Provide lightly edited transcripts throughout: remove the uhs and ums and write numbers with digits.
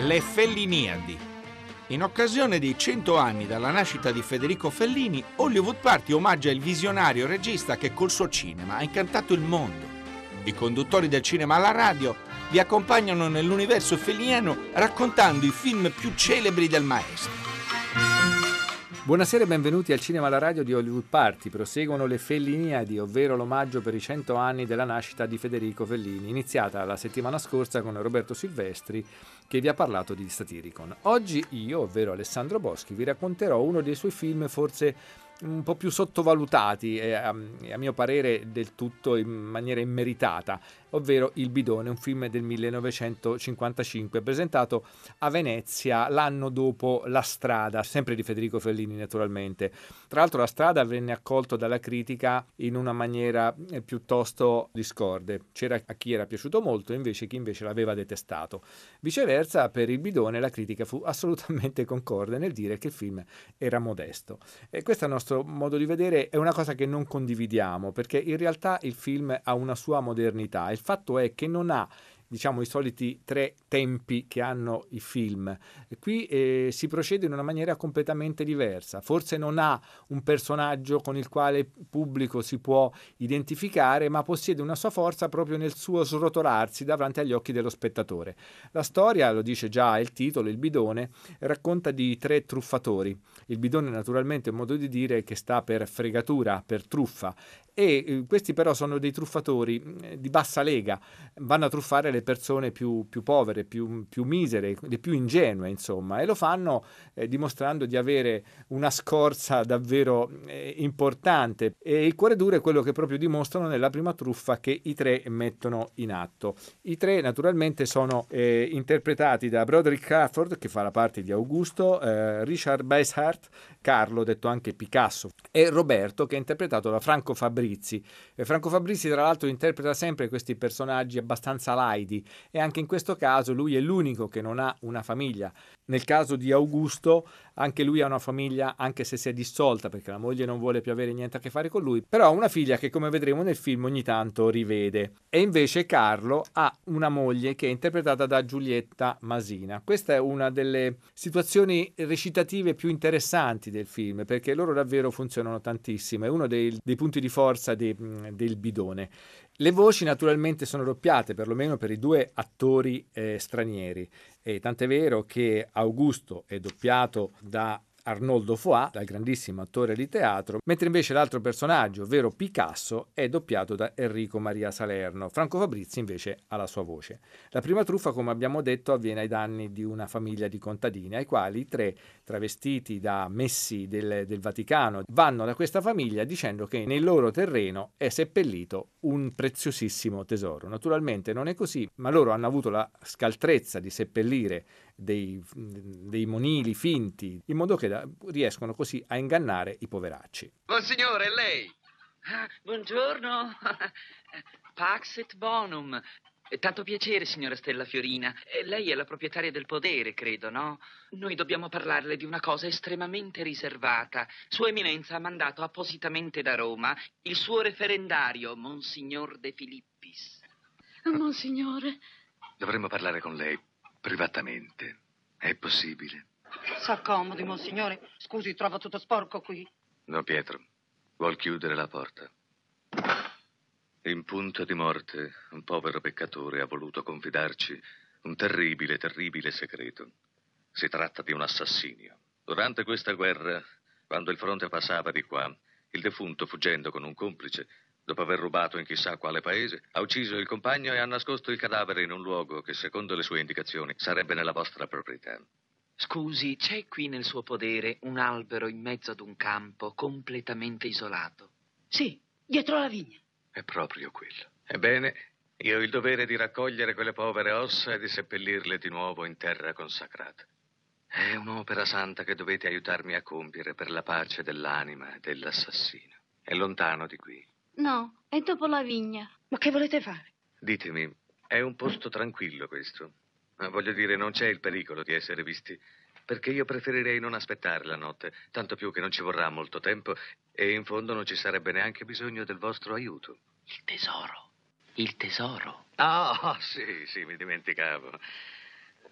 Le Felliniadi. In occasione dei 100 anni dalla nascita di Federico Fellini, Hollywood Party omaggia il visionario regista che col suo cinema ha incantato il mondo. I conduttori del Cinema alla Radio vi accompagnano nell'universo felliniano raccontando i film più celebri del maestro. Buonasera e benvenuti al Cinema alla Radio di Hollywood Party. Proseguono le Felliniadi, ovvero l'omaggio per i 100 anni della nascita di Federico Fellini, iniziata la settimana scorsa con Roberto Silvestri che vi ha parlato di Satiricon. Oggi io, ovvero Alessandro Boschi, vi racconterò uno dei suoi film forse un po' più sottovalutati e a mio parere del tutto in maniera immeritata, ovvero Il bidone, un film del 1955 presentato a Venezia l'anno dopo La strada, sempre di Federico Fellini naturalmente. Tra l'altro La strada venne accolto dalla critica in una maniera piuttosto discorde, c'era a chi era piaciuto molto invece chi invece l'aveva detestato. Viceversa per Il bidone la critica fu assolutamente concorde nel dire che il film era modesto, e questo è il nostro modo di vedere, è una cosa che non condividiamo, perché in realtà il film ha una sua modernità. Il fatto è che non ha, diciamo, i soliti tre tempi che hanno i film. Qui si procede in una maniera completamente diversa. Forse non ha un personaggio con il quale il pubblico si può identificare, ma possiede una sua forza proprio nel suo srotolarsi davanti agli occhi dello spettatore. La storia, lo dice già il titolo, Il bidone, racconta di tre truffatori. Il bidone naturalmente è un modo di dire che sta per fregatura, per truffa. E questi però sono dei truffatori di bassa lega, vanno a truffare le persone più povere, più misere, le più ingenue insomma, e lo fanno dimostrando di avere una scorza davvero importante, e il cuore duro è quello che proprio dimostrano nella prima truffa che i tre mettono in atto. I tre naturalmente sono interpretati da Broderick Crawford, che fa la parte di Augusto, Richard Basehart, Carlo detto anche Picasso, e Roberto, che è interpretato da Franco Fabrizi. Franco Fabrizi tra l'altro interpreta sempre questi personaggi abbastanza laidi, e anche in questo caso lui è l'unico che non ha una famiglia. Nel caso di Augusto anche lui ha una famiglia, anche se si è dissolta perché la moglie non vuole più avere niente a che fare con lui, però ha una figlia che, come vedremo nel film, ogni tanto rivede. E invece Carlo ha una moglie che è interpretata da Giulietta Masina. Questa è una delle situazioni recitative più interessanti del film, perché loro davvero funzionano tantissimo, è uno dei punti di forza del bidone. Le voci naturalmente sono doppiate, perlomeno per i due attori stranieri, e tant'è vero che Augusto è doppiato da Arnoldo Foà, dal grandissimo attore di teatro, mentre invece l'altro personaggio, ovvero Picasso, è doppiato da Enrico Maria Salerno. Franco Fabrizi invece ha la sua voce. La prima truffa, come abbiamo detto, avviene ai danni di una famiglia di contadini, ai quali i tre, travestiti da messi del Vaticano, vanno da questa famiglia dicendo che nel loro terreno è seppellito un preziosissimo tesoro. Naturalmente non è così, ma loro hanno avuto la scaltrezza di seppellire dei monili finti, in modo che riescono così a ingannare i poveracci. Monsignore, lei? Ah, buongiorno. Pax et bonum. Tanto piacere, signora Stella Fiorina. Lei è la proprietaria del podere, credo, no? Noi dobbiamo parlarle di una cosa estremamente riservata. Sua Eminenza ha mandato appositamente da Roma il suo referendario, Monsignor De Filippis. Monsignore, dovremmo parlare con lei privatamente. È possibile? S'accomodi, monsignore. Scusi, trovo tutto sporco qui. No, Pietro, vuol chiudere la porta. In punto di morte, un povero peccatore ha voluto confidarci un terribile, terribile segreto. Si tratta di un assassinio. Durante questa guerra, quando il fronte passava di qua, il defunto, fuggendo con un complice, dopo aver rubato in chissà quale paese, ha ucciso il compagno e ha nascosto il cadavere in un luogo che, secondo le sue indicazioni, sarebbe nella vostra proprietà. Scusi, c'è qui nel suo podere un albero in mezzo ad un campo completamente isolato? Sì, dietro la vigna. È proprio quello. Ebbene, io ho il dovere di raccogliere quelle povere ossa e di seppellirle di nuovo in terra consacrata. È un'opera santa che dovete aiutarmi a compiere per la pace dell'anima dell'assassino. È lontano di qui? No, è dopo la vigna. Ma che volete fare? Ditemi, è un posto tranquillo questo? Ma voglio dire, non c'è il pericolo di essere visti, perché io preferirei non aspettare la notte, tanto più che non ci vorrà molto tempo e in fondo non ci sarebbe neanche bisogno del vostro aiuto. Il tesoro? Il tesoro? Ah, sì, mi dimenticavo.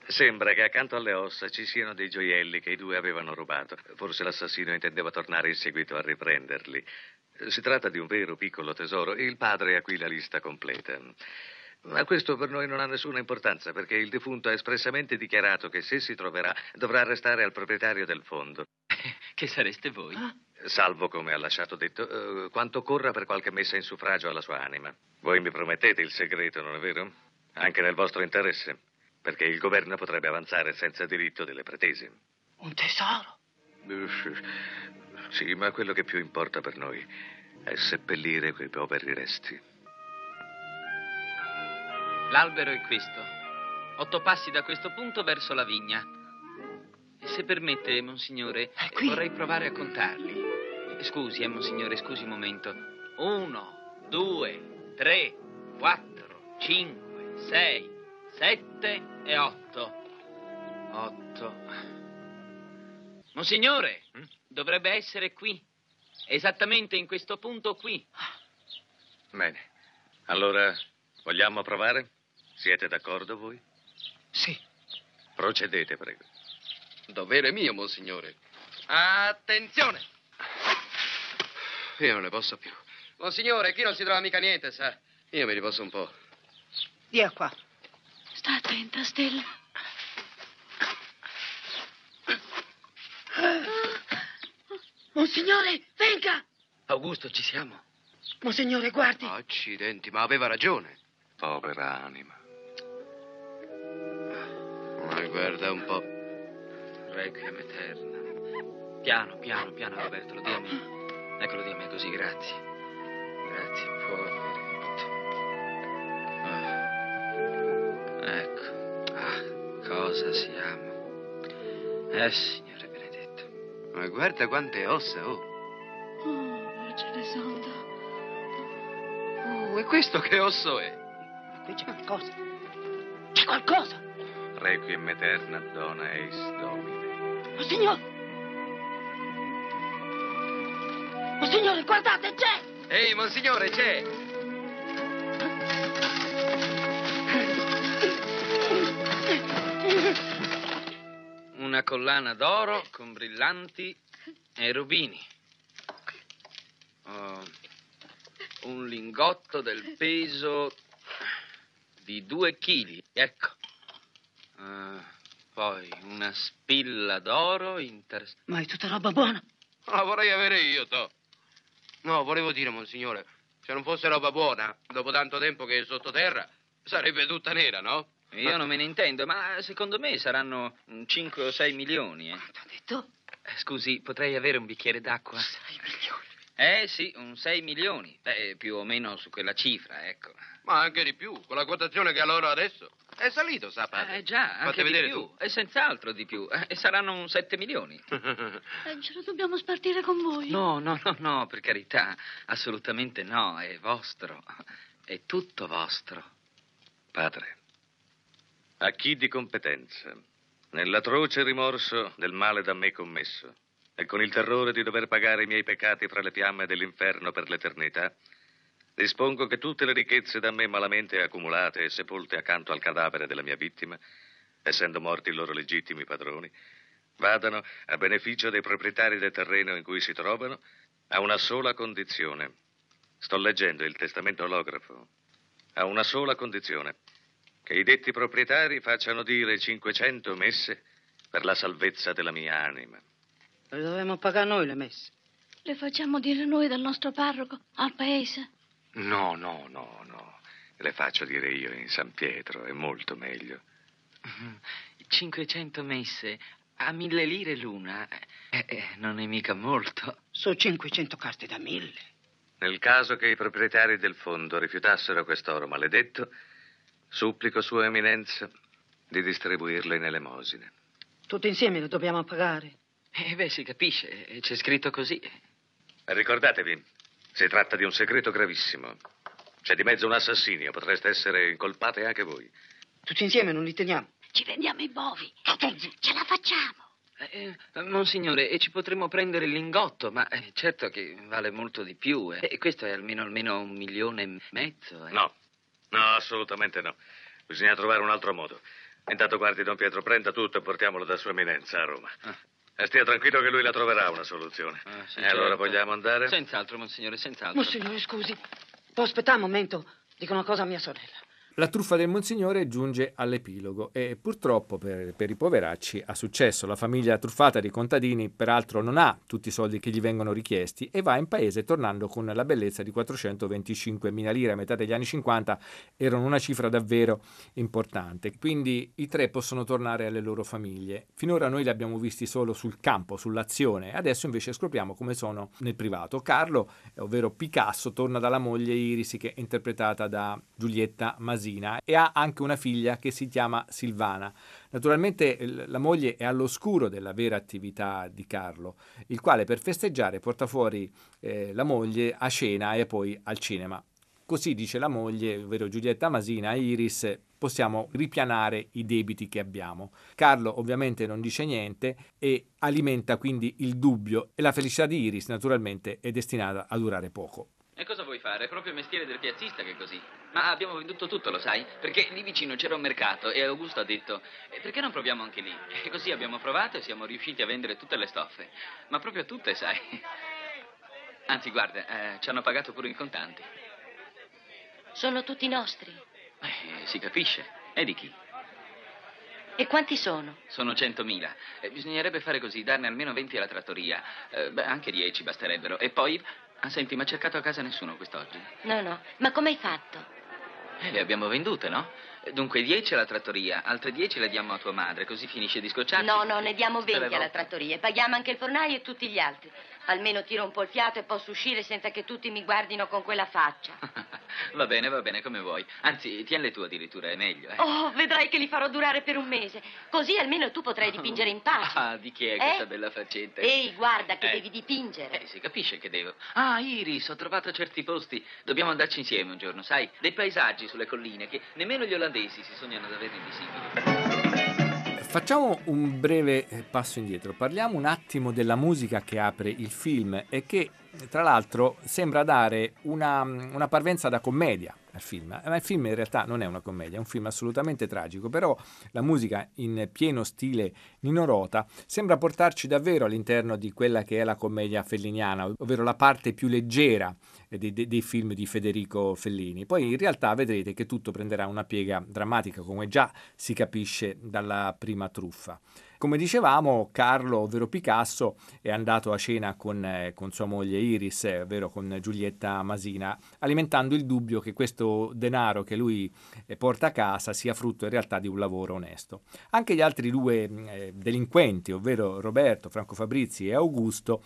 Sembra che accanto alle ossa ci siano dei gioielli che i due avevano rubato. Forse l'assassino intendeva tornare in seguito a riprenderli. Si tratta di un vero piccolo tesoro. Il padre ha qui la lista completa. Ma questo per noi non ha nessuna importanza, perché il defunto ha espressamente dichiarato che se si troverà dovrà restare al proprietario del fondo. Che sareste voi? Ah. Salvo, come ha lasciato detto, quanto corra per qualche messa in suffragio alla sua anima. Voi mi promettete il segreto, non è vero? Anche nel vostro interesse, perché il governo potrebbe avanzare senza diritto delle pretese. Un tesoro? Sì, ma quello che più importa per noi è seppellire quei poveri resti. L'albero è questo. 8 passi da questo punto verso la vigna. E se permette, Monsignore, vorrei provare a contarli. Scusi, Monsignore, scusi un momento. 1, 2, 3, 4, 5, 6, 7 e 8. 8. Monsignore, dovrebbe essere qui. Esattamente in questo punto qui. Bene. Allora, vogliamo provare? Siete d'accordo voi? Sì. Procedete, prego. Dovere mio, Monsignore. Attenzione! Io non ne posso più. Monsignore, qui non si trova mica niente, sa? Io mi riposo un po'. Via qua. Sta attenta, Stella. Monsignore, venga! Augusto, ci siamo. Monsignore, guardi. Accidenti, ma aveva ragione. Povera anima. Ma guarda un po'. Requiem eterna. Piano, piano, piano, Roberto, lo dia a me. Eccolo, di a me così, grazie. Grazie, poveretto. Ecco. Ah, cosa siamo. Signore benedetto. Ma guarda quante ossa, oh. Oh, Vergine Santa. Oh, e questo che osso è? Ma qui c'è qualcosa. C'è qualcosa. Requiem eterna dona eis domine. Monsignore! Monsignore, guardate, c'è! Ehi, Monsignore, c'è! Una collana d'oro con brillanti e rubini. Oh, un lingotto del peso di 2 chili, ecco. Poi una spilla d'oro Ma è tutta roba buona. La vorrei avere io, to. No, volevo dire, Monsignore, se non fosse roba buona, dopo tanto tempo che è sottoterra, sarebbe tutta nera, no? Io non me ne intendo, ma secondo me saranno 5 o 6 milioni, Quanto ha detto? Scusi, potrei avere un bicchiere d'acqua? 6 milioni? Sì, un 6 milioni. Beh, più o meno su quella cifra, ecco. Ma anche di più, con la quotazione che ha loro adesso. È salito, sa, padre? Già, anche di più. E senz'altro di più. Saranno un 7 milioni. Ce lo dobbiamo spartire con voi? No, no, no, no, per carità. Assolutamente no, è vostro. È tutto vostro. Padre, a chi di competenza, nell'atroce rimorso del male da me commesso e con il terrore di dover pagare i miei peccati fra le fiamme dell'inferno per l'eternità, dispongo che tutte le ricchezze da me malamente accumulate e sepolte accanto al cadavere della mia vittima, essendo morti i loro legittimi padroni, vadano a beneficio dei proprietari del terreno in cui si trovano a una sola condizione. Sto leggendo il testamento olografo. A una sola condizione: che i detti proprietari facciano dire 500 messe per la salvezza della mia anima. Le dovremmo pagare noi le messe. Le facciamo dire noi dal nostro parroco al paese. No, no, no, no. Le faccio dire io in San Pietro, è molto meglio. 500 messe a 1.000 lire l'una non è mica molto. Sono 500 carte da 1.000. Nel caso che i proprietari del fondo rifiutassero quest'oro maledetto, supplico Sua Eminenza di distribuirle in elemosine. Tutti insieme lo dobbiamo pagare. Beh, si capisce, c'è scritto così. Ricordatevi. Si tratta di un segreto gravissimo. C'è di mezzo un assassinio, potreste essere incolpate anche voi. Tutti insieme non li teniamo. Ci vendiamo i bovi. Ce la facciamo. Monsignore, ci potremmo prendere il lingotto, ma certo che vale molto di più. Questo è almeno 1,5 milioni. No, no, assolutamente no. Bisogna trovare un altro modo. Intanto guardi, don Pietro, prenda tutto e portiamolo da Sua Eminenza a Roma. E stia tranquillo che lui la troverà una soluzione. Certo. Allora vogliamo andare? Senz'altro, monsignore, senz'altro. Monsignore, scusi, può aspettare un momento? Dico una cosa a mia sorella. La truffa del Monsignore giunge all'epilogo e purtroppo per i poveracci ha successo. La famiglia truffata di contadini peraltro non ha tutti i soldi che gli vengono richiesti e va in paese tornando con la bellezza di 425.000 lire. A metà degli anni 50 erano una cifra davvero importante. Quindi i tre possono tornare alle loro famiglie. Finora noi li abbiamo visti solo sul campo, sull'azione. Adesso invece scopriamo come sono nel privato. Carlo, ovvero Picasso, torna dalla moglie Iris, che è interpretata da Giulietta Masina, e ha anche una figlia che si chiama Silvana. Naturalmente la moglie è all'oscuro della vera attività di Carlo, il quale per festeggiare porta fuori la moglie a cena e poi al cinema. Così, dice la moglie, ovvero Giulietta Masina, Iris, possiamo ripianare i debiti che abbiamo. Carlo ovviamente non dice niente e alimenta quindi il dubbio, e la felicità di Iris naturalmente è destinata a durare poco. E cosa vuoi fare? È proprio il mestiere del piazzista che è così. Ma abbiamo venduto tutto, lo sai? Perché lì vicino c'era un mercato e Augusto ha detto perché non proviamo anche lì? E così abbiamo provato e siamo riusciti a vendere tutte le stoffe. Ma proprio tutte, sai? Anzi, guarda, ci hanno pagato pure in contanti. Sono tutti nostri? Si capisce. E di chi? E quanti sono? Sono 100.000. Bisognerebbe fare così, darne almeno 20 alla trattoria. Anche 10 basterebbero. E poi... Ah, senti, ma ha cercato a casa nessuno quest'oggi? No, no. Ma come hai fatto? Le abbiamo vendute, no? Dunque 10 alla trattoria, altre 10 le diamo a tua madre, così finisce di scocciarci. No, no, ne diamo 20 alla trattoria. Paghiamo anche il fornaio e tutti gli altri. Almeno tiro un po' il fiato e posso uscire senza che tutti mi guardino con quella faccia. Va bene, come vuoi. Anzi, tienle tu addirittura, è meglio, eh? Oh, vedrai che li farò durare per un mese. Così almeno tu potrai dipingere in pace. Ah, di chi è questa bella faccenda? Ehi, guarda che devi dipingere. Si capisce che devo. Ah, Iris, ho trovato certi posti. Dobbiamo andarci insieme un giorno, sai? Dei paesaggi sulle colline che nemmeno gli olandesi si sognano di avere invisibili. Facciamo un breve passo indietro, parliamo un attimo della musica che apre il film e che tra l'altro sembra dare una parvenza da commedia al film, ma il film in realtà non è una commedia, è un film assolutamente tragico, però la musica in pieno stile Nino Rota sembra portarci davvero all'interno di quella che è la commedia felliniana, ovvero la parte più leggera dei film di Federico Fellini. Poi in realtà vedrete che tutto prenderà una piega drammatica, come già si capisce dalla prima truffa. Come dicevamo, Carlo, ovvero Picasso, è andato a cena con sua moglie Iris, ovvero con Giulietta Masina, alimentando il dubbio che questo denaro che lui porta a casa sia frutto in realtà di un lavoro onesto. Anche gli altri due delinquenti, ovvero Roberto, Franco Fabrizi e Augusto,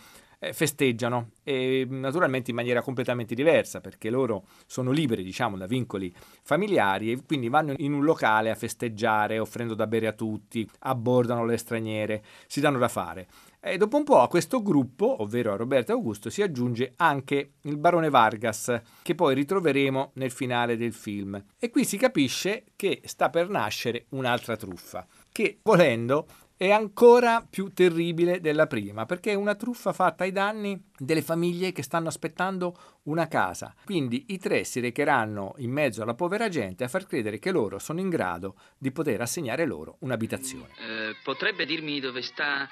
festeggiano, e naturalmente in maniera completamente diversa, perché loro sono liberi, diciamo, da vincoli familiari e quindi vanno in un locale a festeggiare, offrendo da bere a tutti, abbordano le straniere, si danno da fare. E dopo un po' a questo gruppo, ovvero a Roberto e Augusto, si aggiunge anche il barone Vargas, che poi ritroveremo nel finale del film. E qui si capisce che sta per nascere un'altra truffa, che volendo è ancora più terribile della prima, perché è una truffa fatta ai danni delle famiglie che stanno aspettando una casa. Quindi i tre si recheranno in mezzo alla povera gente a far credere che loro sono in grado di poter assegnare loro un'abitazione. Potrebbe dirmi dove sta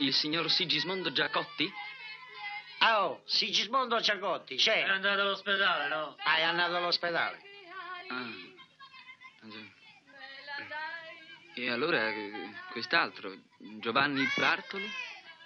il signor Sigismondo Giacotti? Ah, oh, Sigismondo Giacotti, c'è. È andato all'ospedale, no? Ah, è andato all'ospedale. Ah, già. E allora quest'altro, Giovanni Bartoli?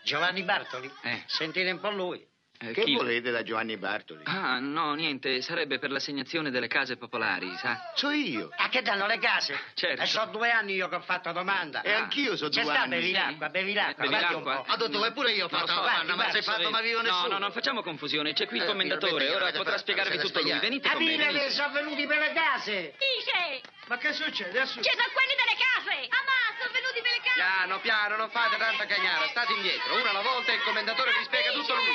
Giovanni Bartoli? Sentite un po' lui. Che volete da Giovanni Bartoli? Ah, no, niente, sarebbe per l'assegnazione delle case popolari, sa? So io. A che danno le case? Certo. E so 2 anni io che ho fatto domanda. E anch'io so 2 anni. C'è sta, bevi l'acqua. Bevi l'acqua. Ha detto, pure io ho fatto domanda, ma sei fatto, ma vivo nessuno. No, non facciamo confusione, c'è qui il commendatore, ora potrà spiegarvi tutto lui. Venite con me. Capite che sono venuti per le case? Dice! Ma che succede adesso? Ci sono quelli delle case! Ammazza, sono venuti per le case! Piano, piano, non fate tanta cagnara, state indietro, una alla volta e il commendatore vi spiega tutto lui.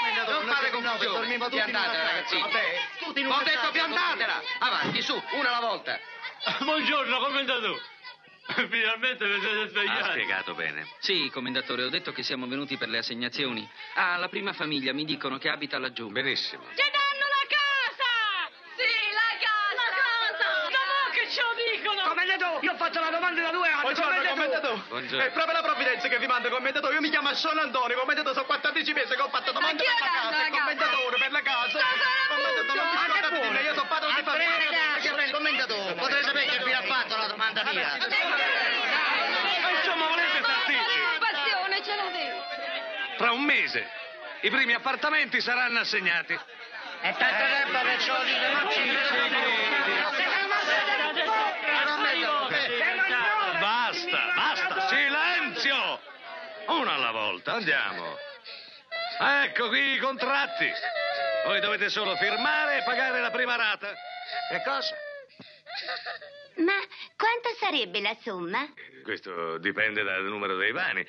Non fate confusione, piantatela ragazzini. Ho detto piantatela! Avanti, su, una alla volta. Buongiorno, commendatore. Finalmente vi siete svegliati. Ha spiegato bene. Sì, commendatore, ho detto che siamo venuti per le assegnazioni. Ah, la prima famiglia mi dicono che abita laggiù. Benissimo. Ci dicono! Come le do? Io faccio la domanda da 2 anni. Buongiorno, commentatore. Buongiorno. È proprio la provvidenza che vi manda, commentatore. Io mi chiamo Sono Antonio, commentatore. Sono 14 mesi che ho fatto domande per la casa. Commentatore per la casa. Commentatore, io sono padre di famiglia. Commentatore, potrei sapere che vi ha fatto la domanda mia. Insomma, volete tarticci? Passione, ce l'avevo. Tra un mese i primi appartamenti saranno assegnati. È tanto tempo che ce lo dite, non ci credo. Basta, basta, silenzio! Una alla volta, andiamo. Ecco qui i contratti. Voi dovete solo firmare e pagare la prima rata. Che cosa? Ma quanto sarebbe la somma? Questo dipende dal numero dei vani.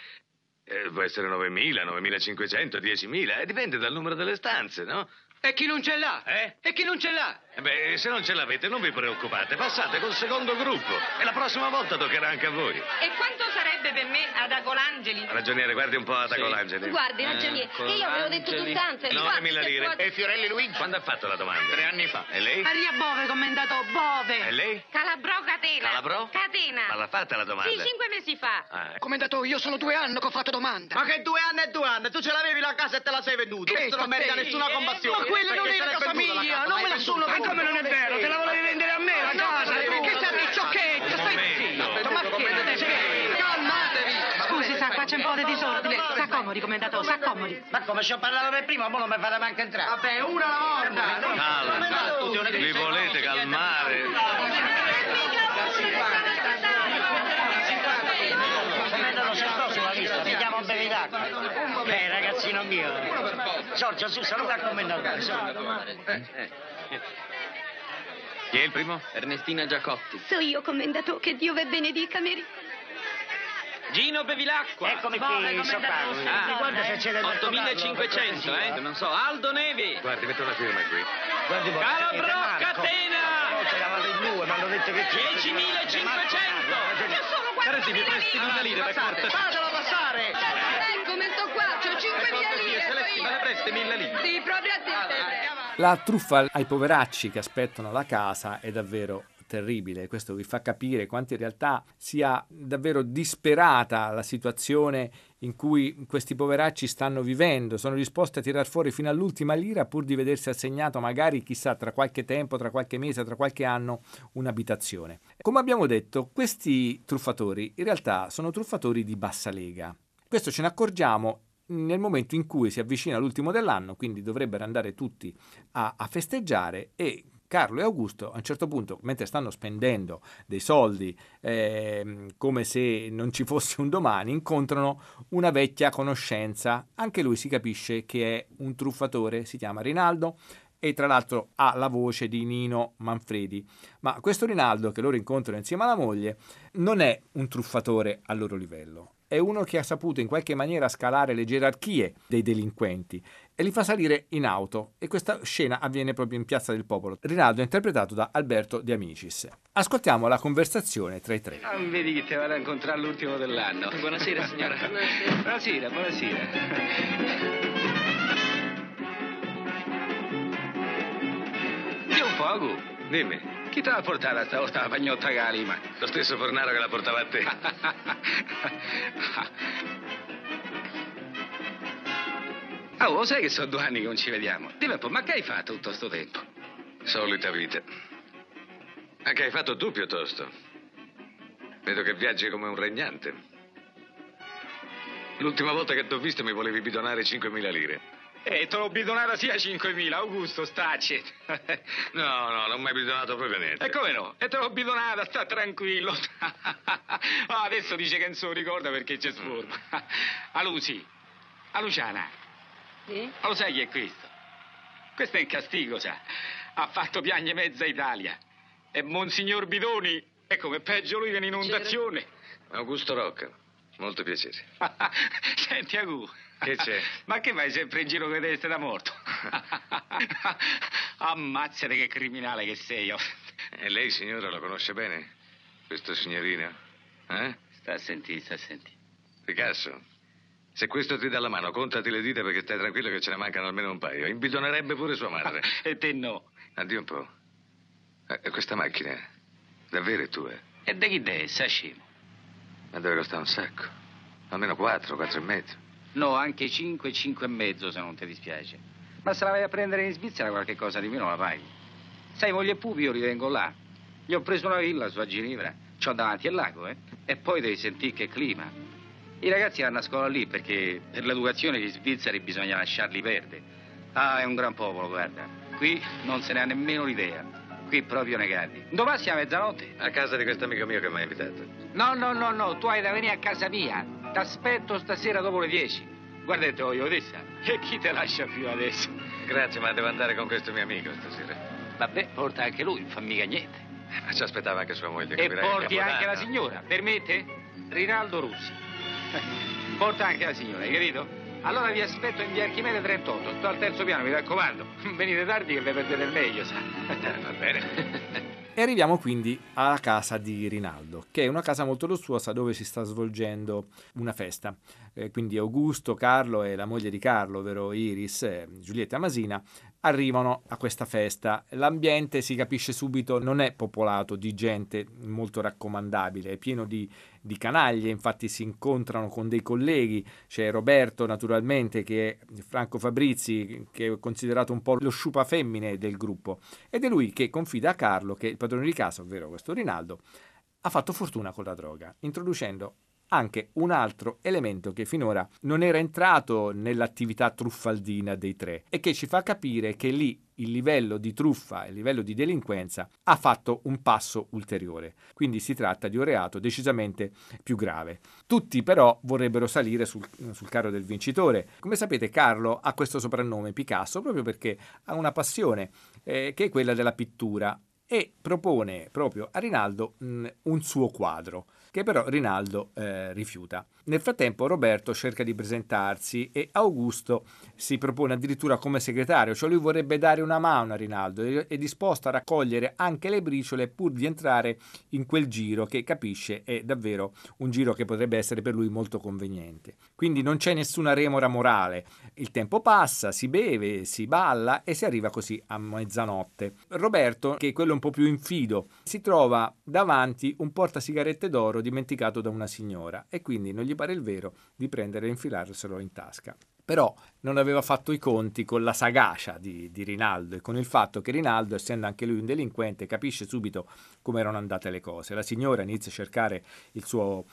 Può essere 9.000, 9.500, 10.000, dipende dal numero delle stanze, no? E chi non ce l'ha? Eh? E chi non ce l'ha? Beh, se non ce l'avete non vi preoccupate, passate col secondo gruppo e la prossima volta toccherà anche a voi. E quanto sarebbe per me Adago Langeli? Ragioniere, guardi un po' Adago Langeli. Sì. Guardi, ragioniere, io avevo detto tutt'anzi. 9.000 lire. Quattro. E Fiorelli Luigi? Quando ha fatto la domanda? 3 anni fa. E lei? Maria Bove, commendato Bove. E lei? Calabrò Catena. Calabrò? Catena. Ma l'ha fatta la domanda? Sì, 5 mesi fa. Ah. Commendato, io sono 2 anni che ho fatto domanda. Ma che 2 anni? Tu ce l'avevi la casa e te la sei venduta. Questo non merita nessuna compassione. Ma quella non è la casa mia, non me la sono. Ma come non è vero? Te la volevi vendere a me la casa? Perché sei un ciocchetta? Stai zitto! Ma che? Calmatevi! Scusi, sa, qua c'è un po' di disordine. S'accomodi, commendatore, s'accomodi. Ma come ci ho parlato per prima, ma non mi fate manco entrare. Vabbè, una alla volta! Calma, vi volete calmare? Commendatore, c'è un po' sulla lista, ti chiamo a bere d'acqua. Beh, ragazzino mio. Giorgio, su, saluta il commendatore. Chi è il primo? Ernestina Giacotti. So io, commendato, che Dio ve benedica, Merico. Gino Bevilacqua. Eccomi qui, so qua. Guarda se c'è del 8500, Non so, Aldo Nevi. Guardi, metto una firma qui. Guardi, Calabrò Catena. No, ce l'avano in due, ma hanno detto che c'è. 10500. Io sono 4000 lire. Fatelo passare. Come sto qua, c'ho 5000 lire. Me le presti 1000 lire? Sì, proprio a te. La truffa ai poveracci che aspettano la casa è davvero terribile. Questo vi fa capire quanto in realtà sia davvero disperata la situazione in cui questi poveracci stanno vivendo. Sono disposti a tirar fuori fino all'ultima lira pur di vedersi assegnato magari, chissà, tra qualche tempo, tra qualche mese, tra qualche anno, un'abitazione. Come abbiamo detto, questi truffatori in realtà sono truffatori di bassa lega. Questo ce ne accorgiamo nel momento in cui si avvicina l'ultimo dell'anno, quindi dovrebbero andare tutti a festeggiare, e Carlo e Augusto a un certo punto, mentre stanno spendendo dei soldi come se non ci fosse un domani, incontrano una vecchia conoscenza. Anche lui si capisce che è un truffatore, si chiama Rinaldo, e tra l'altro ha la voce di Nino Manfredi. Ma questo Rinaldo, che loro incontrano insieme alla moglie, non è un truffatore al loro livello. È uno che ha saputo in qualche maniera scalare le gerarchie dei delinquenti e li fa salire in auto, e questa scena avviene proprio in Piazza del Popolo. Rinaldo è interpretato da Alberto De Amicis. Ascoltiamo la conversazione tra i tre. Non vedi che te vado a incontrare l'ultimo dell'anno. Buonasera signora. Buonasera, buonasera. Dio un poco, dimmi. Chi te l'ha portata sta pagnotta calima? Lo stesso Fornaro che la portava a te. Oh, lo sai che sono 2 anni che non ci vediamo? Dimmi un po', ma che hai fatto tutto sto tempo? Solita vita. Ma che hai fatto tu piuttosto? Vedo che viaggi come un regnante. L'ultima volta che t'ho visto mi volevi bidonare 5.000 lire. E te l'ho bidonata sia 5.000, Augusto, stacci. No, non mi hai bidonato proprio niente. E come no? E te l'ho bidonata, sta tranquillo. Adesso dice che non se lo ricorda perché c'è sforma. A Lucy, a Luciana. Sì? Lo sai chi è questo? Questo è in castigo, sa. Ha fatto piagne mezza Italia. E Monsignor Bidoni, e come peggio lui viene in inondazione. Augusto Rocca, molto piacere. Senti, Augusto. Che c'è? Ma che vai sempre in giro con le teste da morto? Ammazzate che criminale che sei io. E lei, signora, lo conosce bene? Questo signorino? Eh? Sta a sentire, sta a sentire. Picasso, se questo ti dà la mano, contati le dita perché stai tranquillo che ce ne mancano almeno un paio. Imbidonerebbe pure sua madre. E te no. Addio un po'. Questa macchina davvero è tua? E di chi dei, scemo? Ma deve costare un sacco. Almeno 4, 4,5. No, anche 5, 5,5 se non ti dispiace. Ma se la vai a prendere in Svizzera qualche cosa di meno la paghi. Sai, moglie e pupi io li tengo là. Gli ho preso una villa su a Ginevra. C'ho davanti al lago, eh? E poi devi sentire che clima. I ragazzi vanno a scuola lì perché per l'educazione gli svizzeri bisogna lasciarli perdere. Ah, è un gran popolo, guarda. Qui non se ne ha nemmeno l'idea. Qui proprio negati. Dove siamo a mezzanotte? A casa di questo amico mio che mi ha invitato. No, tu hai da venire a casa mia. T'aspetto stasera dopo le 10. Guarda che te voglio adesso. E chi te lascia più adesso? Grazie, ma devo andare con questo mio amico stasera. Vabbè, porta anche lui, non fa mica niente. Ma ci aspettava anche sua moglie. E porti anche la signora, permette? Rinaldo Russi. Porta anche la signora, hai capito? Allora vi aspetto in via Archimede 38, sto al terzo piano, vi raccomando. Venite tardi che vi perdete il meglio, sa. Va bene. E arriviamo quindi alla casa di Rinaldo, che è una casa molto lussuosa dove si sta svolgendo una festa. Quindi Augusto, Carlo e la moglie di Carlo, ovvero Iris e Giulietta Masina, arrivano a questa festa. L'ambiente, si capisce subito, non è popolato di gente molto raccomandabile, è pieno di canaglie. Infatti si incontrano con dei colleghi, c'è Roberto naturalmente, che è Franco Fabrizi, che è considerato un po' lo sciupafemmine del gruppo, ed è lui che confida a Carlo che il padrone di casa, ovvero questo Rinaldo, ha fatto fortuna con la droga, introducendo anche un altro elemento che finora non era entrato nell'attività truffaldina dei tre e che ci fa capire che lì il livello di truffa e il livello di delinquenza ha fatto un passo ulteriore. Quindi si tratta di un reato decisamente più grave. Tutti però vorrebbero salire sul carro del vincitore. Come sapete, Carlo ha questo soprannome Picasso proprio perché ha una passione che è quella della pittura, e propone proprio a Rinaldo un suo quadro, che però Rinaldo rifiuta. Nel frattempo Roberto cerca di presentarsi e Augusto si propone addirittura come segretario, cioè lui vorrebbe dare una mano a Rinaldo, è disposto a raccogliere anche le briciole pur di entrare in quel giro che capisce è davvero un giro che potrebbe essere per lui molto conveniente. Quindi non c'è nessuna remora morale, il tempo passa, si beve, si balla e si arriva così a mezzanotte. Roberto, che è quello un po' più infido, si trova davanti un portasigarette d'oro dimenticato da una signora e quindi non gli pare il vero di prendere e infilarselo in tasca. Però non aveva fatto i conti con la sagacia di Rinaldo e con il fatto che Rinaldo, essendo anche lui un delinquente, capisce subito come erano andate le cose. La signora inizia a cercare il suo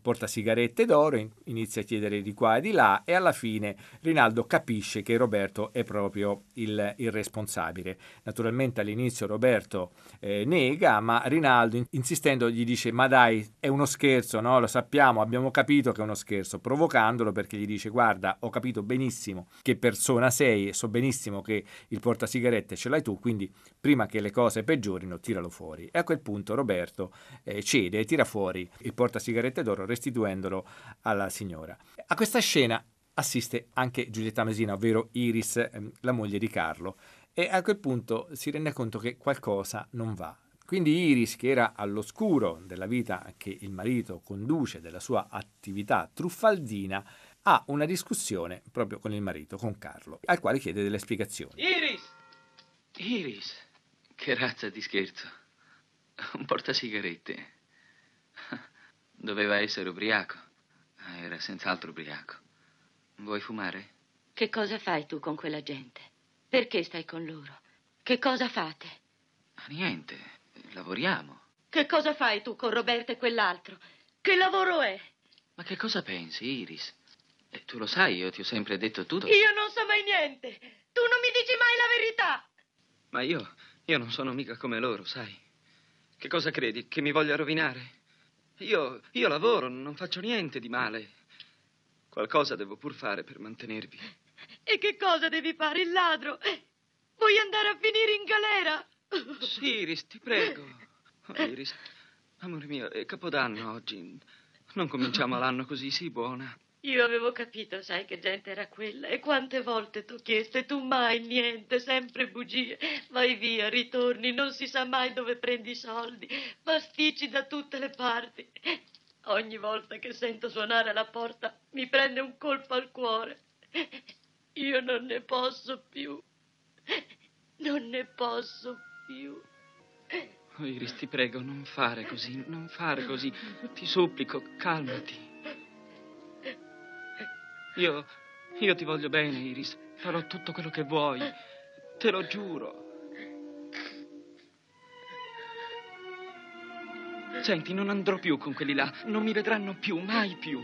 portasigarette d'oro, inizia a chiedere di qua e di là e alla fine Rinaldo capisce che Roberto è proprio il responsabile. Naturalmente all'inizio Roberto nega, ma Rinaldo, insistendo, gli dice: ma dai, è uno scherzo, no? Lo sappiamo, abbiamo capito che è uno scherzo, provocandolo perché gli dice: guarda, ho capito benissimo che persona sei e so benissimo che il portasigarette ce l'hai tu, quindi prima che le cose peggiorino tiralo fuori. E a quel punto Roberto cede e tira fuori il portasigarette d'oro, restituendolo alla signora. A questa scena assiste anche Giulietta Masina, ovvero Iris, la moglie di Carlo, e a quel punto si rende conto che qualcosa non va. Quindi Iris, che era all'oscuro della vita che il marito conduce, della sua attività truffaldina, ha una discussione proprio con il marito, con Carlo, al quale chiede delle spiegazioni. Iris! Che razza di scherzo. Un portasigarette. Doveva essere ubriaco. Era senz'altro ubriaco. Vuoi fumare? Che cosa fai tu con quella gente? Perché stai con loro? Che cosa fate? Ma niente, lavoriamo. Che cosa fai tu con Roberto e quell'altro? Che lavoro è? Ma che cosa pensi, Iris? Tu lo sai, io ti ho sempre detto tutto. Io non so mai niente. Tu non mi dici mai la verità. Ma io non sono mica come loro, sai. Che cosa credi? Che mi voglia rovinare? Io lavoro, non faccio niente di male. Qualcosa devo pur fare per mantenervi. E che cosa devi fare, il ladro? Vuoi andare a finire in galera? Sì, Iris, ti prego. Oh, Iris, amore mio, è Capodanno oggi. Non cominciamo l'anno così, sì, buona. Io avevo capito, sai, che gente era quella. E quante volte t'ho chiesto e tu mai niente, sempre bugie. Vai via, ritorni, non si sa mai dove prendi i soldi. Pasticci da tutte le parti. Ogni volta che sento suonare alla porta mi prende un colpo al cuore. Io non ne posso più. Non ne posso più. Oh, Iris, ti prego, non fare così, non fare così. Ti supplico, calmati. Io ti voglio bene, Iris. Farò tutto quello che vuoi. Te lo giuro. Senti, non andrò più con quelli là. Non mi vedranno più, mai più.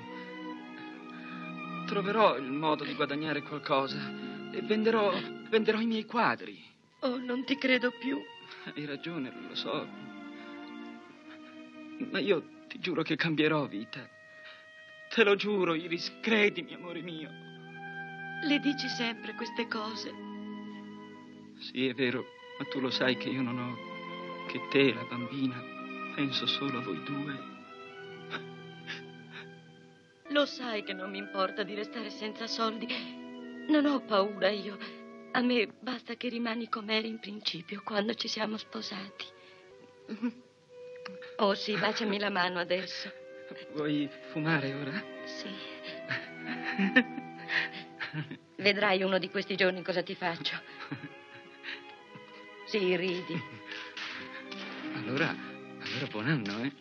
Troverò il modo di guadagnare qualcosa e venderò i miei quadri. Oh, non ti credo più. Hai ragione, lo so. Ma io ti giuro che cambierò vita. Te lo giuro, Iris, credimi, amore mio. Le dici sempre queste cose? Sì, è vero, ma tu lo sai che io non ho... che te, la bambina, penso solo a voi due. Lo sai che non mi importa di restare senza soldi. Non ho paura io. A me basta che rimani com'eri in principio, quando ci siamo sposati. Oh, sì, baciami la mano adesso. Vuoi fumare ora? Sì. Vedrai uno di questi giorni cosa ti faccio. Sì, ridi. Allora buon anno, eh?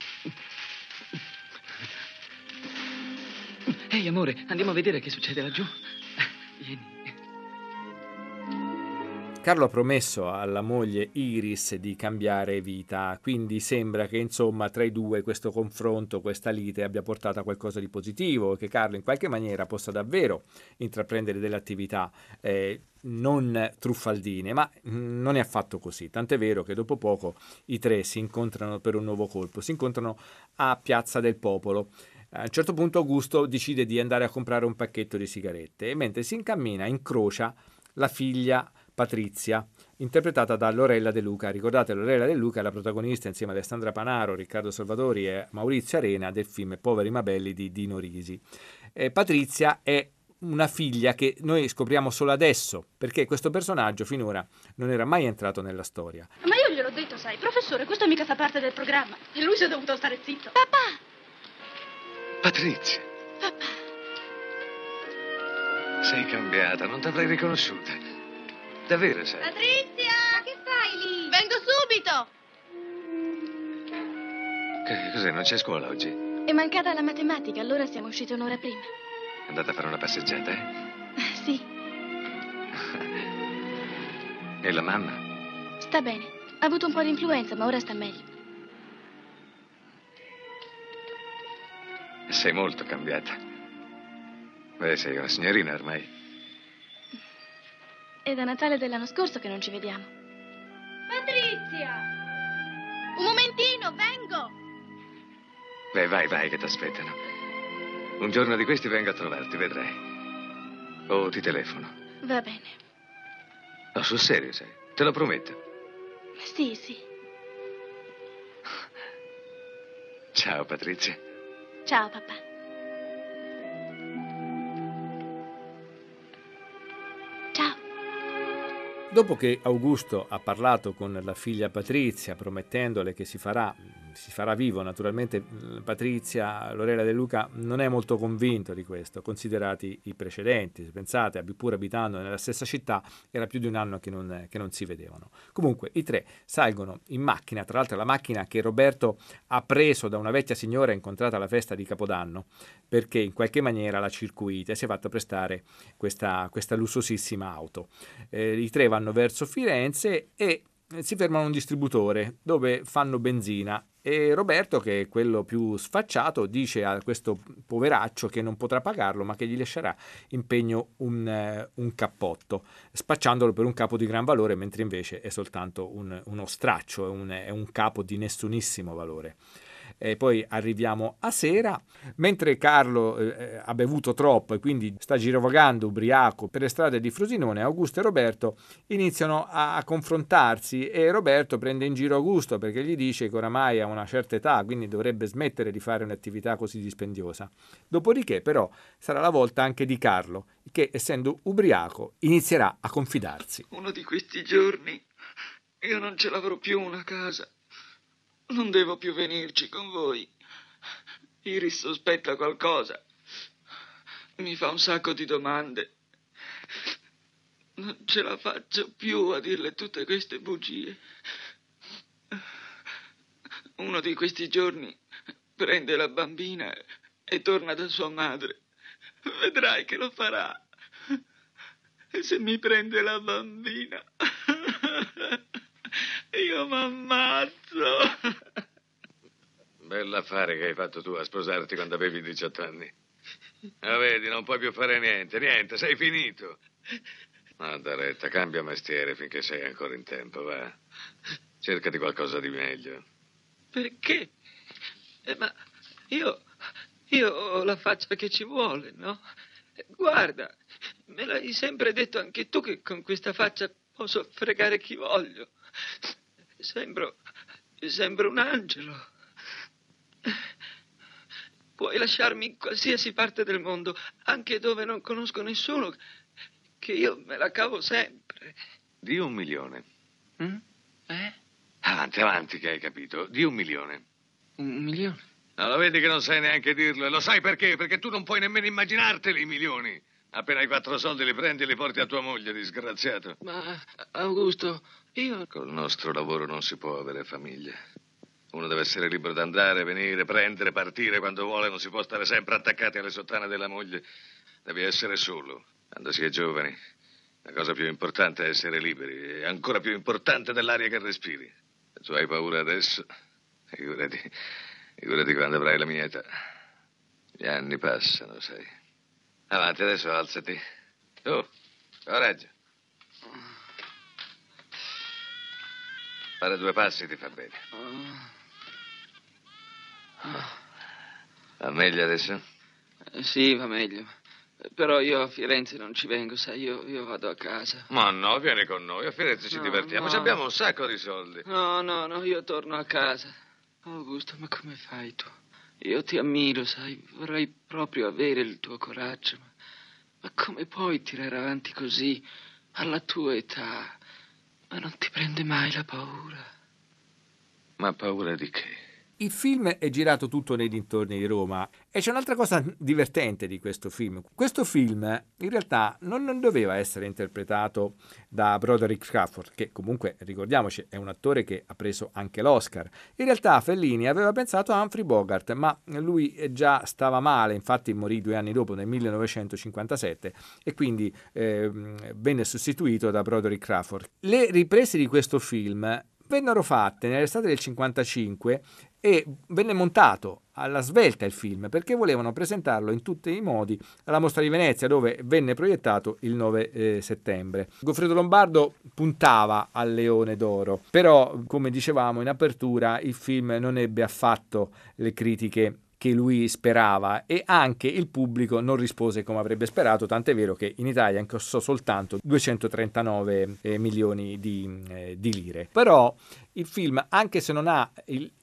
Ehi, amore, andiamo a vedere che succede laggiù. Vieni. Carlo ha promesso alla moglie Iris di cambiare vita, quindi sembra che insomma tra i due questo confronto, questa lite abbia portato a qualcosa di positivo e che Carlo in qualche maniera possa davvero intraprendere delle attività non truffaldine, ma non è affatto così, tant'è vero che dopo poco i tre si incontrano per un nuovo colpo, si incontrano a Piazza del Popolo. A un certo punto Augusto decide di andare a comprare un pacchetto di sigarette e mentre si incammina incrocia la figlia Patrizia, interpretata da Lorella De Luca. Ricordate, Lorella De Luca è la protagonista insieme ad Alessandra Panaro, Riccardo Salvatori e Maurizio Arena del film Poveri ma belli di Dino Risi. Patrizia è una figlia che noi scopriamo solo adesso, perché questo personaggio finora non era mai entrato nella storia. Ma io gliel'ho detto, sai, professore, questo mica fa parte del programma. E lui si è dovuto stare zitto. Papà! Patrizia! Papà! Sei cambiata, non t'avrei riconosciuta. Davvero, sai? Patrizia, che fai lì? Vengo subito! Che cos'è? Non c'è scuola oggi? È mancata la matematica, allora siamo usciti un'ora prima. Andate a fare una passeggiata, eh? Sì. E la mamma? Sta bene. Ha avuto un po' di influenza, ma ora sta meglio. Sei molto cambiata. Beh, sei una signorina ormai. È da Natale dell'anno scorso che non ci vediamo. Patrizia! Un momentino, vengo! Beh, vai, che ti aspettano. Un giorno di questi vengo a trovarti, vedrai. O ti telefono. Va bene. No, sul serio, sai. Te lo prometto. Sì. Ciao, Patrizia. Ciao, papà. Dopo che Augusto ha parlato con la figlia Patrizia, promettendole che si farà vivo, naturalmente Patrizia, Lorella De Luca, non è molto convinto di questo, considerati i precedenti. Se pensate, pur abitando nella stessa città, era più di un anno che non si vedevano. Comunque, i tre salgono in macchina, tra l'altro la macchina che Roberto ha preso da una vecchia signora incontrata alla festa di Capodanno, perché in qualche maniera la circuita e si è fatta prestare questa lussuosissima auto. I tre vanno verso Firenze e si fermano a un distributore dove fanno benzina e Roberto, che è quello più sfacciato, dice a questo poveraccio che non potrà pagarlo ma che gli lascerà in pegno un cappotto, spacciandolo per un capo di gran valore, mentre invece è soltanto uno straccio, è un capo di nessunissimo valore. E poi arriviamo a sera, mentre Carlo ha bevuto troppo e quindi sta girovagando ubriaco per le strade di Frosinone. Augusto e Roberto iniziano a confrontarsi e Roberto prende in giro Augusto perché gli dice che oramai ha una certa età, quindi dovrebbe smettere di fare un'attività così dispendiosa. Dopodiché però sarà la volta anche di Carlo, che essendo ubriaco inizierà a confidarsi. Uno di questi giorni io non ce l'avrò più una casa. Non devo più venirci con voi. Iris sospetta qualcosa. Mi fa un sacco di domande. Non ce la faccio più a dirle tutte queste bugie. Uno di questi giorni prende la bambina e torna da sua madre. Vedrai che lo farà. E se mi prende la bambina, io m'ammazzo. Bell'affare che hai fatto tu a sposarti quando avevi 18 anni. Ah, vedi, non puoi più fare niente, sei finito. Guarda, Retta, cambia mestiere finché sei ancora in tempo, va. Cercati qualcosa di meglio. Perché? Ma io ho la faccia che ci vuole, no? Guarda, me l'hai sempre detto anche tu che con questa faccia posso fregare chi voglio. Sembro un angelo. Puoi lasciarmi in qualsiasi parte del mondo, anche dove non conosco nessuno, che io me la cavo sempre. Di 1 milione. Mm? Eh? Avanti, che hai capito. Di 1 milione. 1 milione? No, lo vedi che non sai neanche dirlo. E lo sai perché? Perché tu non puoi nemmeno immaginarteli i milioni. Appena hai 4 soldi li prendi e li porti a tua moglie, disgraziato. Ma, Augusto, io... Col nostro lavoro non si può avere famiglia. Uno deve essere libero d'andare, venire, prendere, partire quando vuole. Non si può stare sempre attaccati alle sottane della moglie. Devi essere solo. Quando si è giovani, la cosa più importante è essere liberi. È ancora più importante dell'aria che respiri. Se tu hai paura adesso, figurati quando avrai la mia età. Gli anni passano, sai. Avanti, adesso alzati. Tu, coraggio. Fare 2 passi ti fa bene. Va meglio adesso? Sì, va meglio. Però io a Firenze non ci vengo, sai, io vado a casa. Ma no, vieni con noi, a Firenze ci divertiamo, no. Ci abbiamo un sacco di soldi. No, io torno a casa. Augusto, ma come fai tu? Io ti ammiro, sai, vorrei proprio avere il tuo coraggio. Ma come puoi tirare avanti così, alla tua età? Ma non ti prende mai la paura? Ma paura di che? Il film è girato tutto nei dintorni di Roma e c'è un'altra cosa divertente di questo film. Questo film in realtà non doveva essere interpretato da Broderick Crawford, che comunque, ricordiamoci, è un attore che ha preso anche l'Oscar. In realtà Fellini aveva pensato a Humphrey Bogart, ma lui già stava male, infatti morì 2 anni dopo, nel 1957, e quindi venne sostituito da Broderick Crawford. Le riprese di questo film vennero fatte nell'estate del 55 e venne montato alla svelta il film perché volevano presentarlo in tutti i modi alla Mostra di Venezia, dove venne proiettato il 9 settembre. Goffredo Lombardo puntava al Leone d'Oro, però, come dicevamo in apertura, il film non ebbe affatto le critiche che lui sperava e anche il pubblico non rispose come avrebbe sperato, tant'è vero che in Italia incassò soltanto 239 milioni di lire. Però il film, anche se non ha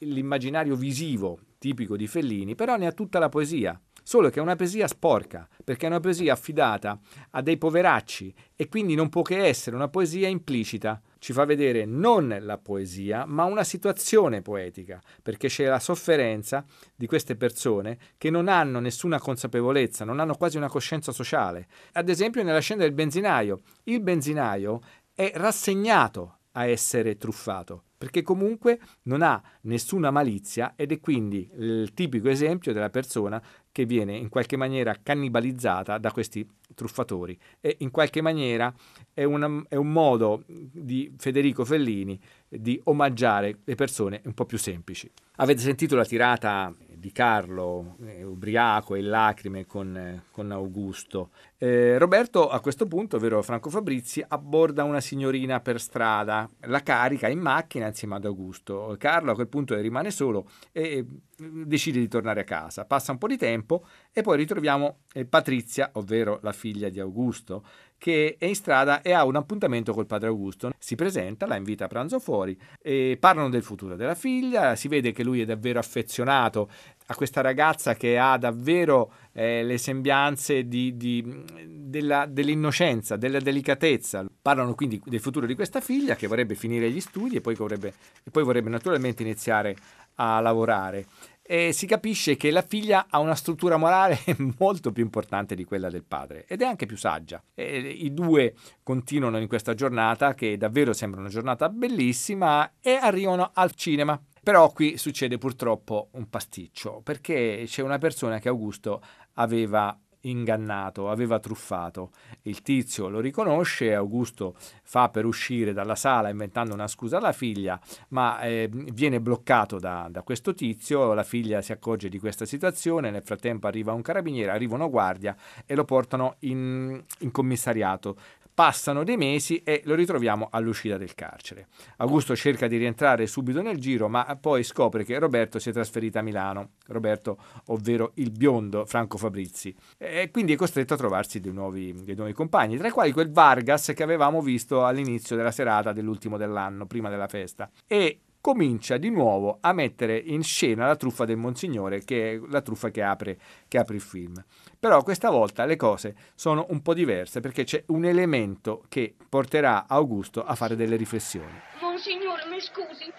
l'immaginario visivo tipico di Fellini, però ne ha tutta la poesia, solo che è una poesia sporca, perché è una poesia affidata a dei poveracci e quindi non può che essere una poesia implicita. Ci fa vedere non la poesia, ma una situazione poetica, perché c'è la sofferenza di queste persone che non hanno nessuna consapevolezza, non hanno quasi una coscienza sociale. Ad esempio nella scena del benzinaio, il benzinaio è rassegnato a essere truffato, perché comunque non ha nessuna malizia ed è quindi il tipico esempio della persona che viene in qualche maniera cannibalizzata da questi truffatori. E in qualche maniera è un modo di Federico Fellini di omaggiare le persone un po' più semplici. Avete sentito la tirata di Carlo, ubriaco e in lacrime con Augusto. Roberto a questo punto, ovvero Franco Fabrizi, abborda una signorina per strada, la carica in macchina insieme ad Augusto. Carlo a quel punto rimane solo e decide di tornare a casa. Passa un po' di tempo e poi ritroviamo Patrizia, ovvero la figlia di Augusto, che è in strada e ha un appuntamento col padre Augusto. Si presenta, la invita a pranzo fuori e parlano del futuro della figlia. Si vede che lui è davvero affezionato a questa ragazza che ha davvero le sembianze dell'innocenza, della delicatezza. Parlano quindi del futuro di questa figlia che vorrebbe finire gli studi e poi vorrebbe naturalmente iniziare a lavorare. E si capisce che la figlia ha una struttura morale molto più importante di quella del padre ed è anche più saggia. E i due continuano in questa giornata che davvero sembra una giornata bellissima e arrivano al cinema. Però qui succede purtroppo un pasticcio, perché c'è una persona che Augusto aveva ingannato, aveva truffato. Il tizio lo riconosce, Augusto fa per uscire dalla sala inventando una scusa alla figlia, ma viene bloccato da questo tizio. La figlia si accorge di questa situazione, nel frattempo arriva un carabiniere, arriva una guardia e lo portano in commissariato. Passano dei mesi e lo ritroviamo all'uscita del carcere. Augusto cerca di rientrare subito nel giro, ma poi scopre che Roberto si è trasferito a Milano. Roberto, ovvero il biondo Franco Fabrizi. E quindi è costretto a trovarsi dei nuovi compagni, tra i quali quel Vargas che avevamo visto all'inizio della serata dell'ultimo dell'anno, prima della festa. E comincia di nuovo a mettere in scena la truffa del Monsignore, che è la truffa che apre il film. Però questa volta le cose sono un po' diverse, perché c'è un elemento che porterà Augusto a fare delle riflessioni. Monsignore, mi scusi,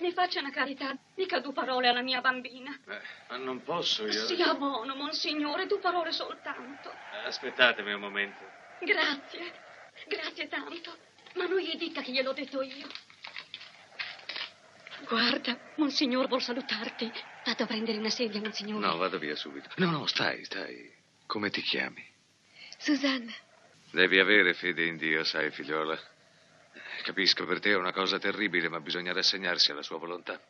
mi faccia una carità, dica due parole alla mia bambina. Ma non posso io... Sia buono, Monsignore, due parole soltanto. Aspettatemi un momento. Grazie, grazie tanto, ma non gli dica che gliel'ho detto io. Guarda, Monsignor vuol salutarti. Vado a prendere una sedia, Monsignore. No, vado via subito. No, stai. Come ti chiami? Susanna. Devi avere fede in Dio, sai, figliola. Capisco, per te è una cosa terribile, ma bisogna rassegnarsi alla sua volontà.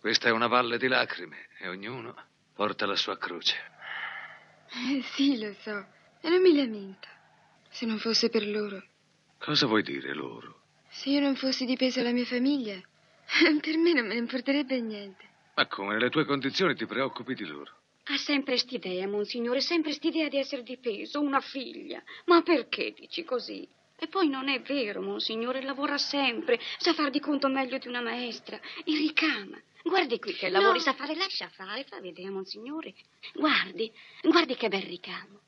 Questa è una valle di lacrime e ognuno porta la sua croce. Sì, lo so. E non mi lamento. Se non fosse per loro. Cosa vuoi dire, loro? Se io non fossi di peso alla mia famiglia... Per me non me ne importerebbe niente. Ma come, nelle tue condizioni ti preoccupi di loro? Ha sempre st'idea, Monsignore, sempre st'idea di essere di peso, una figlia. Ma perché dici così? E poi non è vero, Monsignore, lavora sempre, sa far di conto meglio di una maestra, e ricama. Guardi qui che lavori, no. Sa fare, lascia fare, fa vedere, Monsignore. Guardi che bel ricamo.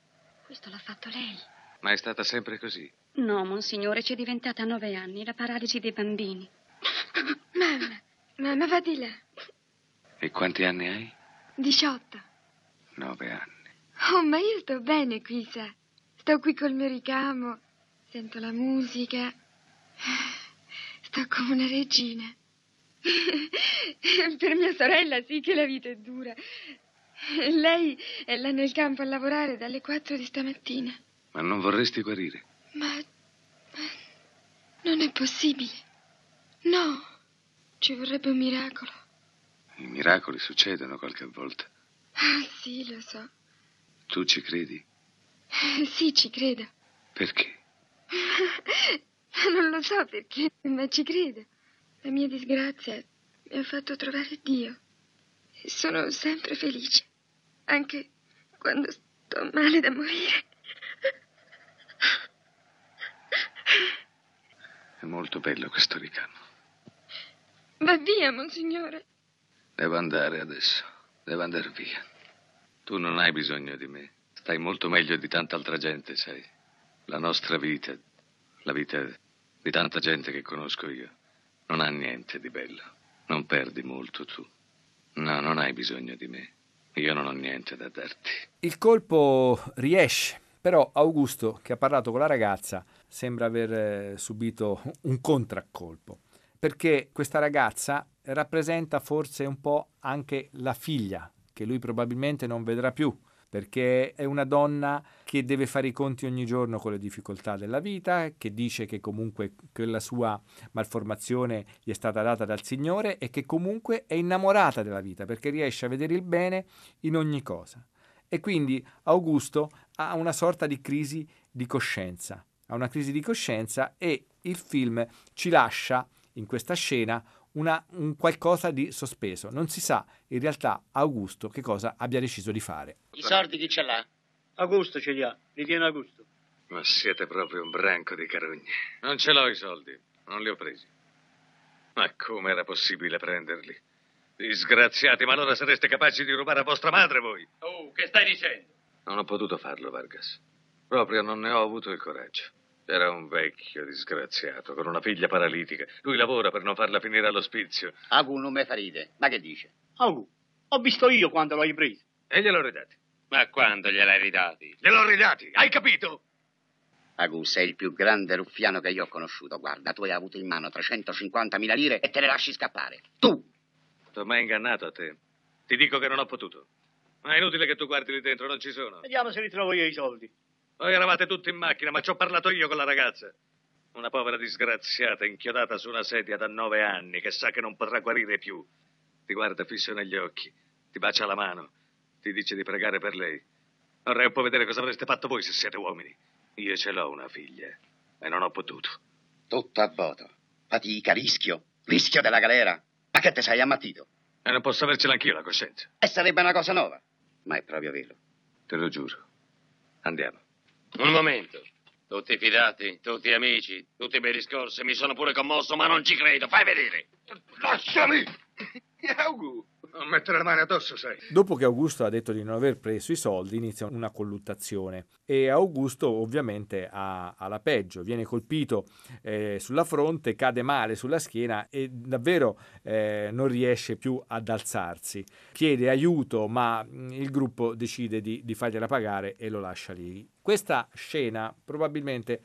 Questo l'ha fatto lei. Ma è stata sempre così? No, Monsignore, c'è diventata a 9 anni, la paralisi dei bambini. Mamma, va di là. E quanti anni hai? 18. 9 anni. Oh, ma io sto bene qui, sa. Sto qui col mio ricamo, sento la musica. Sto come una regina. Per mia sorella sì che la vita è dura. Lei è là nel campo a lavorare dalle 4 di stamattina. Ma non vorresti guarire? Ma non è possibile. No, ci vorrebbe un miracolo. I miracoli succedono qualche volta. Ah, sì, lo so. Tu ci credi? Sì, ci credo. Perché? Non lo so perché, ma ci credo. La mia disgrazia mi ha fatto trovare Dio. Sono sempre felice, anche quando sto male da morire. È molto bello questo ricamo. Va via, Monsignore. Devo andare adesso. Devo andare via. Tu non hai bisogno di me. Stai molto meglio di tanta altra gente, sai. La nostra vita, la vita di tanta gente che conosco io, non ha niente di bello. Non perdi molto tu. No, non hai bisogno di me. Io non ho niente da darti. Il colpo riesce, però Augusto, che ha parlato con la ragazza, sembra aver subito un contraccolpo. Perché questa ragazza rappresenta forse un po' anche la figlia, che lui probabilmente non vedrà più, perché è una donna che deve fare i conti ogni giorno con le difficoltà della vita, che dice che comunque quella sua malformazione gli è stata data dal Signore e che comunque è innamorata della vita, perché riesce a vedere il bene in ogni cosa. E quindi Augusto ha una sorta di crisi di coscienza, e il film ci lascia in questa scena un qualcosa di sospeso. Non si sa in realtà Augusto che cosa abbia deciso di fare. I soldi chi ce l'ha? Augusto ce li ha, li tiene Augusto. Ma siete proprio un branco di carogne. Non ce l'ho i soldi, non li ho presi. Ma come era possibile prenderli? Disgraziati, ma allora sareste capaci di rubare a vostra madre voi? Oh, che stai dicendo? Non ho potuto farlo, Vargas. Proprio non ne ho avuto il coraggio. Era un vecchio disgraziato, con una figlia paralitica. Lui lavora per non farla finire all'ospizio. Agu non me fa ride. Ma che dice? Agu, ho visto io quando l'hai preso. E gliel'ho ridati. Ma quando gliel'hai ridati? Gliel'ho ridati, hai capito? Agu, sei il più grande ruffiano che io ho conosciuto. Guarda, tu hai avuto in mano 350.000 lire e te le lasci scappare. Tu! T'ho mai ingannato a te. Ti dico che non ho potuto. Ma è inutile che tu guardi lì dentro, non ci sono. Vediamo se ritrovo io i soldi. Voi eravate tutti in macchina, ma ci ho parlato io con la ragazza. Una povera disgraziata inchiodata su una sedia da 9 anni che sa che non potrà guarire più. Ti guarda fisso negli occhi, ti bacia la mano, ti dice di pregare per lei. Vorrei un po' vedere cosa avreste fatto voi se siete uomini. Io ce l'ho una figlia e non ho potuto. Tutto a voto. Fatica, rischio della galera. Ma che te sei ammattito? E non posso avercela anch'io la coscienza. E sarebbe una cosa nuova. Ma è proprio vero. Te lo giuro. Andiamo. Un momento. Tutti fidati, tutti amici, tutti bei discorsi. Mi sono pure commosso, ma non ci credo. Fai vedere. Lasciami! Augu! Non mettere le mani addosso, sai. Dopo che Augusto ha detto di non aver preso i soldi, inizia una colluttazione e Augusto ovviamente ha la peggio, viene colpito sulla fronte, cade male sulla schiena e davvero non riesce più ad alzarsi. Chiede aiuto, ma il gruppo decide di fargliela pagare e lo lascia lì. Questa scena probabilmente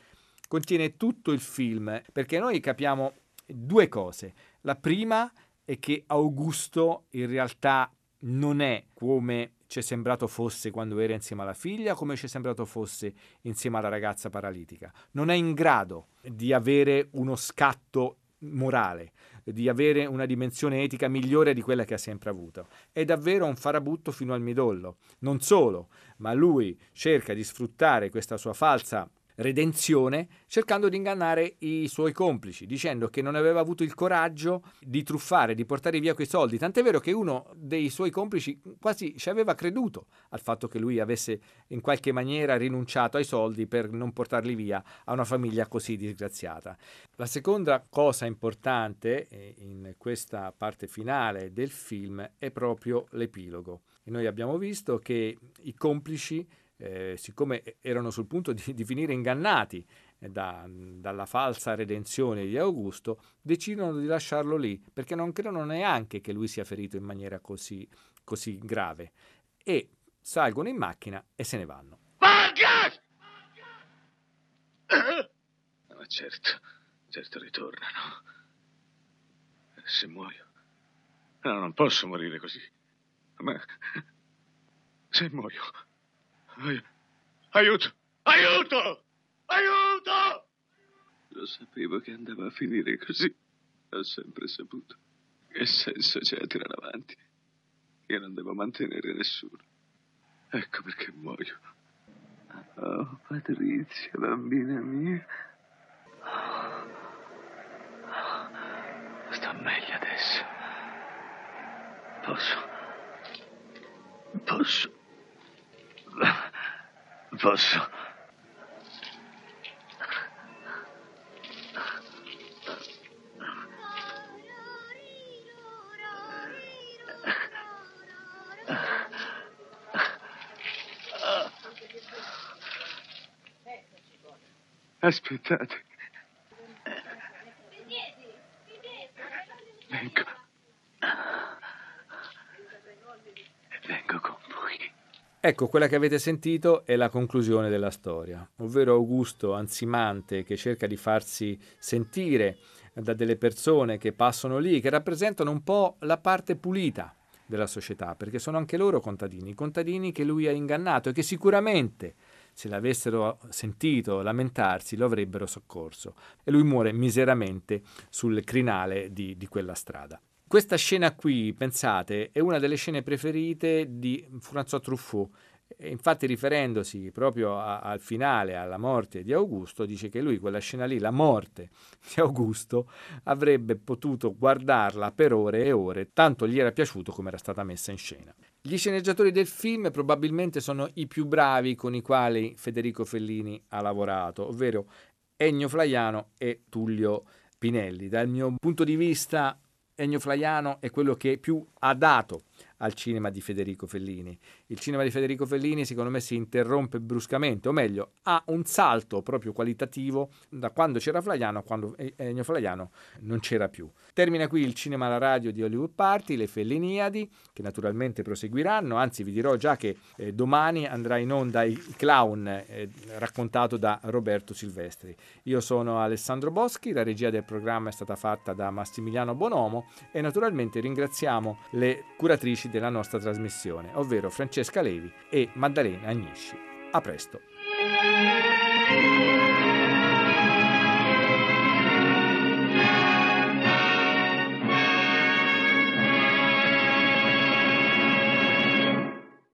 contiene tutto il film, perché noi capiamo due cose. La prima è che Augusto in realtà non è come ci è sembrato fosse quando era insieme alla figlia, come ci è sembrato fosse insieme alla ragazza paralitica. Non è in grado di avere uno scatto morale, di avere una dimensione etica migliore di quella che ha sempre avuto. È davvero un farabutto fino al midollo. Non solo, ma lui cerca di sfruttare questa sua falsa redenzione cercando di ingannare i suoi complici, dicendo che non aveva avuto il coraggio di truffare, di portare via quei soldi, tant'è vero che uno dei suoi complici quasi ci aveva creduto al fatto che lui avesse in qualche maniera rinunciato ai soldi per non portarli via a una famiglia così disgraziata. La seconda cosa importante in questa parte finale del film è proprio l'epilogo. E noi abbiamo visto che i complici, siccome erano sul punto di finire ingannati dalla falsa redenzione di Augusto, decidono di lasciarlo lì perché non credono neanche che lui sia ferito in maniera così grave, e salgono in macchina e se ne vanno. Ma certo ritornano. Se muoio, no, non posso morire così. Ma se muoio, aiuto! Lo sapevo che andava a finire così. Ho sempre saputo. Che senso c'è a tirare avanti? Io non devo mantenere nessuno. Ecco perché muoio. Oh, Patrizia, bambina mia. Sto meglio adesso. Posso. Aspettate. Vengo con voi. Ecco, quella che avete sentito è la conclusione della storia, ovvero Augusto, ansimante, che cerca di farsi sentire da delle persone che passano lì, che rappresentano un po' la parte pulita della società, perché sono anche loro contadini che lui ha ingannato e che sicuramente, se l'avessero sentito lamentarsi, lo avrebbero soccorso. E lui muore miseramente sul crinale di quella strada. Questa scena qui, pensate, è una delle scene preferite di François Truffaut. E infatti, riferendosi proprio al finale, alla morte di Augusto, dice che lui quella scena lì, la morte di Augusto, avrebbe potuto guardarla per ore e ore, tanto gli era piaciuto come era stata messa in scena. Gli sceneggiatori del film probabilmente sono i più bravi con i quali Federico Fellini ha lavorato, ovvero Ennio Flaiano e Tullio Pinelli. Dal mio punto di vista, Ennio Flaiano è quello che più ha dato al cinema di Federico Fellini. Il cinema di Federico Fellini, secondo me, si interrompe bruscamente, o meglio, ha un salto proprio qualitativo da quando c'era Flaiano a quando Ennio Flaiano non c'era più. Termina qui il Cinema alla Radio di Hollywood Party, le Felliniadi, che naturalmente proseguiranno, anzi vi dirò già che domani andrà in onda Il Clown, raccontato da Roberto Silvestri. Io sono Alessandro Boschi, la regia del programma è stata fatta da Massimiliano Bonomo e naturalmente ringraziamo le curatrici della nostra trasmissione, ovvero Francesca Levi e Maddalena Agnisci. A presto.